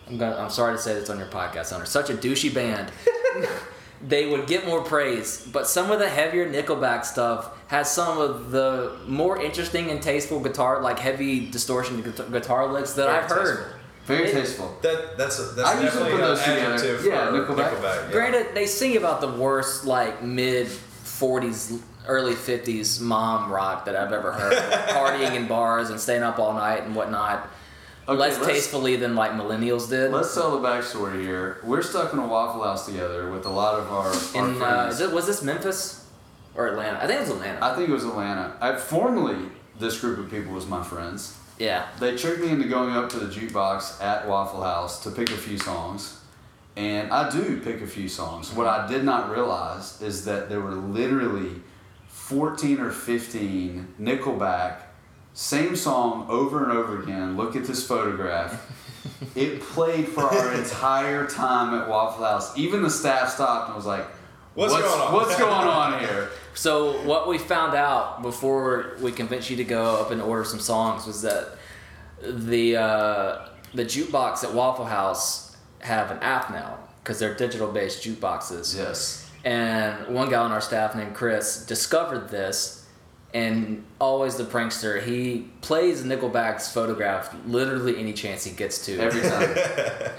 I'm, gonna, I'm sorry to say this on your podcast, Hunter. Such a douchey band. They would get more praise. But some of the heavier Nickelback stuff has some of the more interesting and tasteful guitar, like heavy distortion guitar licks that Very I've heard. Tasteful. Very it, tasteful. That that's a, that's I definitely an adjective yeah, for Nickelback. Nickelback yeah. Granted, they sing about the worst, like mid forties, early fifties mom rock that I've ever heard. Like partying in bars and staying up all night and whatnot. Okay, less tastefully than like millennials did. Let's tell the backstory here. We're stuck in a Waffle House together with a lot of our, our in, friends. Uh, was this Memphis or Atlanta? I think it was Atlanta. I think it was Atlanta. I, formerly, this group of people was my friends. Yeah. They tricked me into going up to the jukebox at Waffle House to pick a few songs. And I do pick a few songs. What I did not realize is that there were literally fourteen or fifteen Nickelback, same song over and over again. Look at this photograph. It played for our entire time at Waffle House. Even the staff stopped and was like, What's, what's going on? What's going on here? So what we found out before we convinced you to go up and order some songs was that the uh, the jukebox at Waffle House have an app now because they're digital-based jukeboxes. Yes. And one guy on our staff named Chris discovered this, and always the prankster, he plays Nickelback's Photograph literally any chance he gets to. Every time.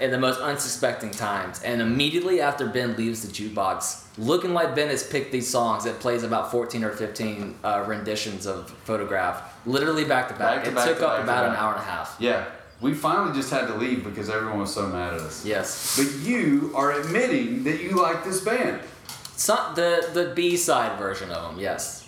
At the most unsuspecting times. And immediately after Ben leaves the jukebox, looking like Ben has picked these songs, it plays about fourteen or fifteen uh, renditions of Photograph, literally back to back. back to it back took to up back about to an hour and a half. Yeah. We finally just had to leave because everyone was so mad at us. Yes. But you are admitting that you like this band. Some, the the B-side version of them, yes.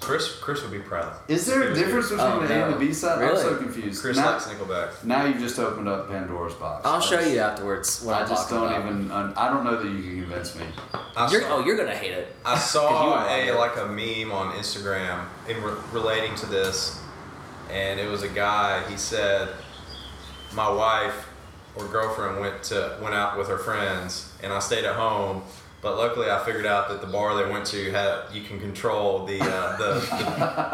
Chris Chris would be proud. Is there a difference between oh, the A no. and the B side? Really? I'm so confused. Chris now, likes Nickelback. Now you've just opened up Pandora's box. I'll That's, show you afterwards. What I, I just don't about. even. Um, I don't know that you can convince me. You're, saw, oh, you're gonna hate it. I saw a it. like a meme on Instagram in re- relating to this, and it was a guy. He said, "My wife or girlfriend went to went out with her friends, and I stayed at home." But luckily, I figured out that the bar they went to had you can control the uh, the, the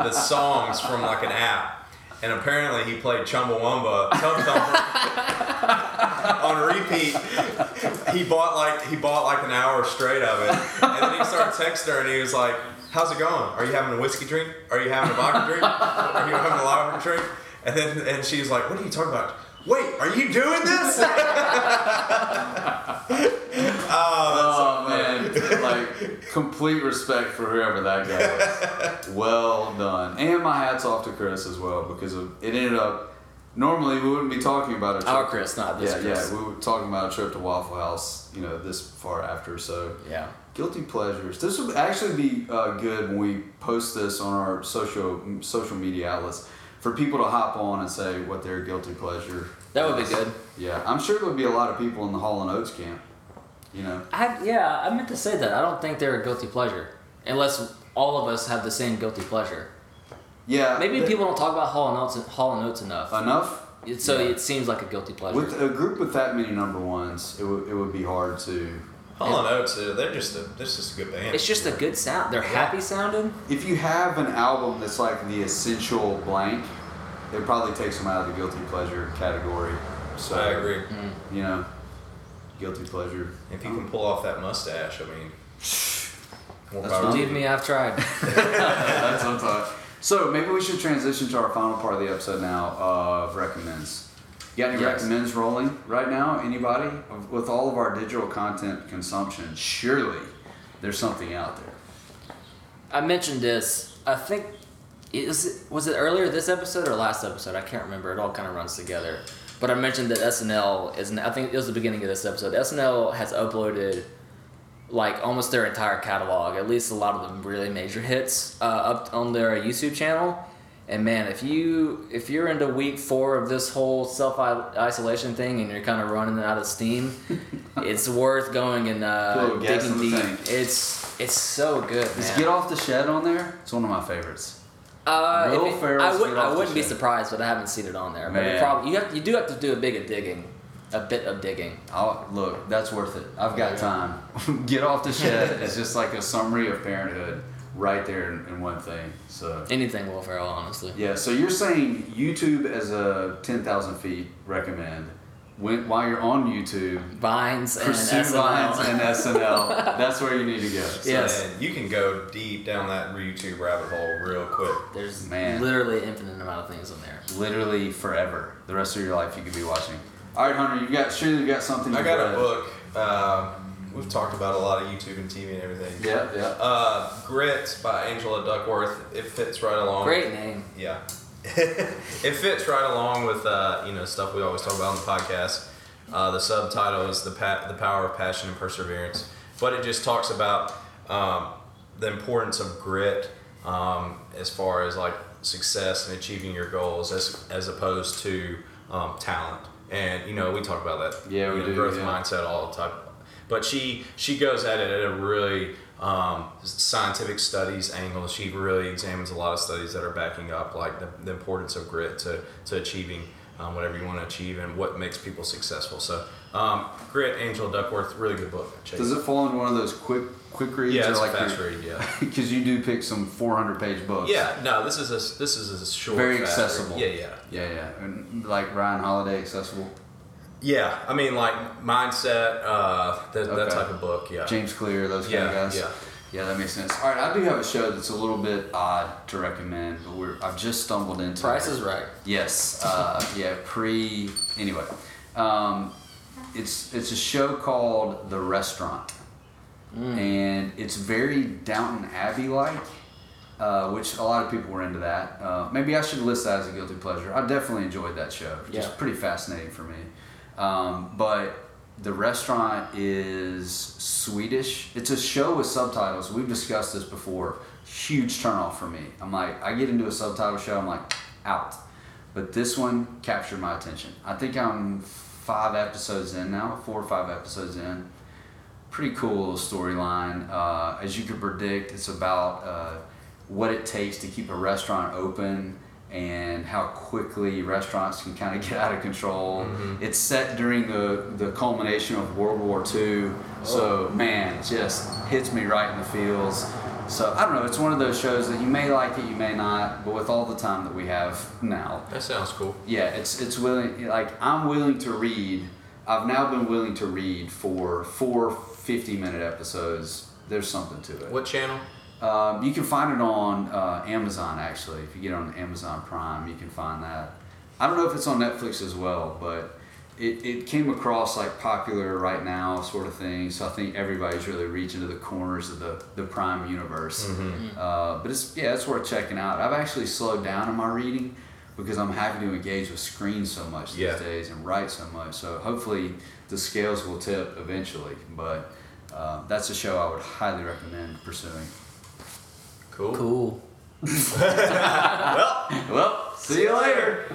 the songs from like an app, and apparently he played Chumbawamba Tum Thumper on repeat. He bought like he bought like an hour straight of it, and then he started texting her, and he was like, "How's it going? Are you having a whiskey drink? Are you having a vodka drink? Are you having a lager drink?" And then and she's like, "What are you talking about? Wait, are you doing this?" Oh, that's oh man, like complete respect for whoever that guy was. Well done. And my hat's off to Chris as well, because of, it ended up, normally we wouldn't be talking about a trip. Our Chris, not this yeah, Chris. Yeah, we were talking about a trip to Waffle House, you know, this far after, so. Yeah. Guilty pleasures. This would actually be uh, good when we post this on our social social media outlets for people to hop on and say what their guilty pleasure That would is. be good. Yeah, I'm sure there would be a lot of people in the Hall and Oates camp. You know, I, yeah, I meant to say that. I don't think they're a guilty pleasure, unless all of us have the same guilty pleasure. Yeah, maybe they, people don't talk about Hall and Oates, Hall and Oates enough. Enough. It, so yeah. It seems like a guilty pleasure. With a group with that many number ones, it would it would be hard to. Hall and Oates, they're just a they're just a good band. It's just a good sound. They're yeah. happy sounding. If you have an album that's like the essential blank, it probably takes them out of the guilty pleasure category. So I agree. Mm-hmm. You know. Guilty pleasure. If you can pull off that mustache, I mean. Believe me, I've tried. That's on top. So maybe we should transition to our final part of the episode now of recommends. You got any yes. recommends rolling right now? Anybody? With all of our digital content consumption, surely there's something out there. I mentioned this. I think is it, was it earlier this episode or last episode? I can't remember. It all kind of runs together. But I mentioned that S N L is. I think it was the beginning of this episode. S N L has uploaded like almost their entire catalog, at least a lot of the really major hits, uh, up on their YouTube channel. And man, if you if you're into week four of this whole self isolation thing and you're kind of running out of steam, it's worth going and uh, digging deep. It's it's so good, man. Is Get Off the Shed on there? It's one of my favorites. Uh, Will Ferrell's I, would, Get Off I the wouldn't shed. Be surprised, but I haven't seen it on there. But probably, you have you do have to do a bit of digging, a bit of digging. I'll, look, that's worth it. I've got time. Get Off the Shed is just like a summary of parenthood. Right there in, in one thing. So anything Will Ferrell, honestly. Yeah. So you're saying YouTube as a ten thousand feet recommend. When while you're on YouTube, Vines and S N L. Vines and S N L. That's where you need to go. So, yes. And you can go deep down that YouTube rabbit hole real quick. There's Man. literally infinite amount of things on there. Literally forever. The rest of your life you could be watching. All right, Hunter. You've got surely you've got something. I got read. a book. Uh, We've talked about a lot of YouTube and T V and everything. Yeah, yeah. Uh, Grit by Angela Duckworth. It fits right along. Great name. Yeah. It fits right along with uh, you know stuff we always talk about on the podcast. Uh, the subtitle is the pa- the power of passion and perseverance, but it just talks about um, the importance of grit um, as far as like success and achieving your goals as as opposed to um, talent. And you know we talk about that. Yeah, we you know, do. Growth yeah. mindset, all the time. But she, she goes at it at a really um, scientific studies angle. She really examines a lot of studies that are backing up like the, the importance of grit to, to achieving um, whatever you want to achieve and what makes people successful. So um, Grit, Angela Duckworth, really good book. Check Does it fall into one of those quick quick reads? Yeah, it's or like a fast your, read, yeah. Because you do pick some four hundred page books. Yeah, no, this is a, this is a short Very accessible. Read. Yeah, yeah. Yeah, yeah. And like Ryan Holiday accessible? Yeah, I mean, like, mindset, uh, th- okay. that type of book, yeah. James Clear, those kind yeah, of guys. Yeah, yeah, that makes sense. All right, I do have a show that's a little bit odd to recommend, but we're I've just stumbled into Price it. Is Right. Yes. Uh, yeah, pre... Anyway. Um, it's it's a show called The Restaurant, mm. and it's very Downton Abbey-like, uh, which a lot of people were into that. Uh, maybe I should list that as a guilty pleasure. I definitely enjoyed that show. It's yeah. pretty fascinating for me. Um, but The Restaurant is Swedish. It's a show with subtitles. We've discussed this before. Huge turnoff for me. I'm like, I get into a subtitle show, I'm like, out. But this one captured my attention. I think I'm five episodes in now, four or five episodes in. Pretty cool little storyline. Uh, as you could predict, it's about uh, what it takes to keep a restaurant open and how quickly restaurants can kind of get out of control. Mm-hmm. It's set during the, the culmination of World War Two, so man, just hits me right in the feels. So I don't know, it's one of those shows that you may like it, you may not, but with all the time that we have now. That sounds cool. Yeah, it's it's willing, like I'm willing to read, I've now been willing to read for four fifty minute episodes. There's something to it. What channel? Um, you can find it on uh, Amazon, actually. If you get on Amazon Prime, you can find that. I don't know if it's on Netflix as well, but it, it came across like popular right now sort of thing. So I think everybody's really reaching to the corners of the, the Prime universe. Mm-hmm. Uh, but it's yeah, it's worth checking out. I've actually slowed down on my reading because I'm having to engage with screens so much these yeah. days and write so much. So hopefully the scales will tip eventually. But uh, that's a show I would highly recommend pursuing. Cool. cool. well, well, see you later.